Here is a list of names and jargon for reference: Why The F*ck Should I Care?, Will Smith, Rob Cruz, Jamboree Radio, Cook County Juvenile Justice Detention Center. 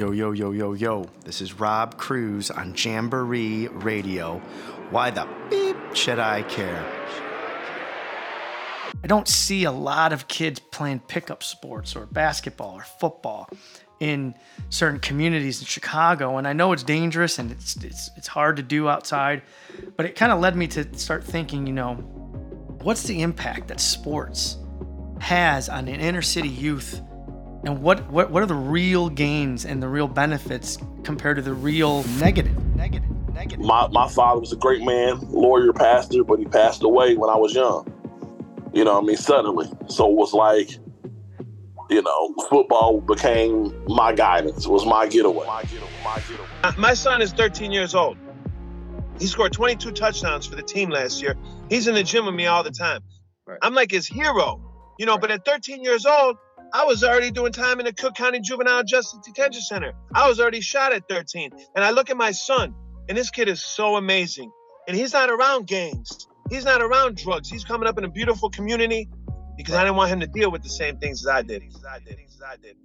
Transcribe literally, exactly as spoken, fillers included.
Yo, yo, yo, yo, yo. This is Rob Cruz on Jamboree Radio. Why the beep should I care? I don't see a lot of kids playing pickup sports or basketball or football in certain communities in Chicago. And I know it's dangerous and it's it's, it's hard to do outside, but it kind of led me to start thinking, you know, what's the impact that sports has on an inner city youth? And what, what what are the real gains and the real benefits compared to the real negative? Negative, negative. My my father was a great man, lawyer, pastor, but he passed away when I was young. You know what I mean? Suddenly. So it was like, you know, football became my guidance. It was my getaway. My getaway, my getaway. My son is thirteen years old. He scored twenty-two touchdowns for the team last year. He's in the gym with me all the time. Right. I'm like his hero, you know, right. But at thirteen years old, I was already doing time in the Cook County Juvenile Justice Detention Center. I was already shot at thirteen. And I look at my son, and this kid is so amazing. And he's not around gangs. He's not around drugs. He's coming up in a beautiful community because I didn't want him to deal with the same things as I did. As I did. As I did.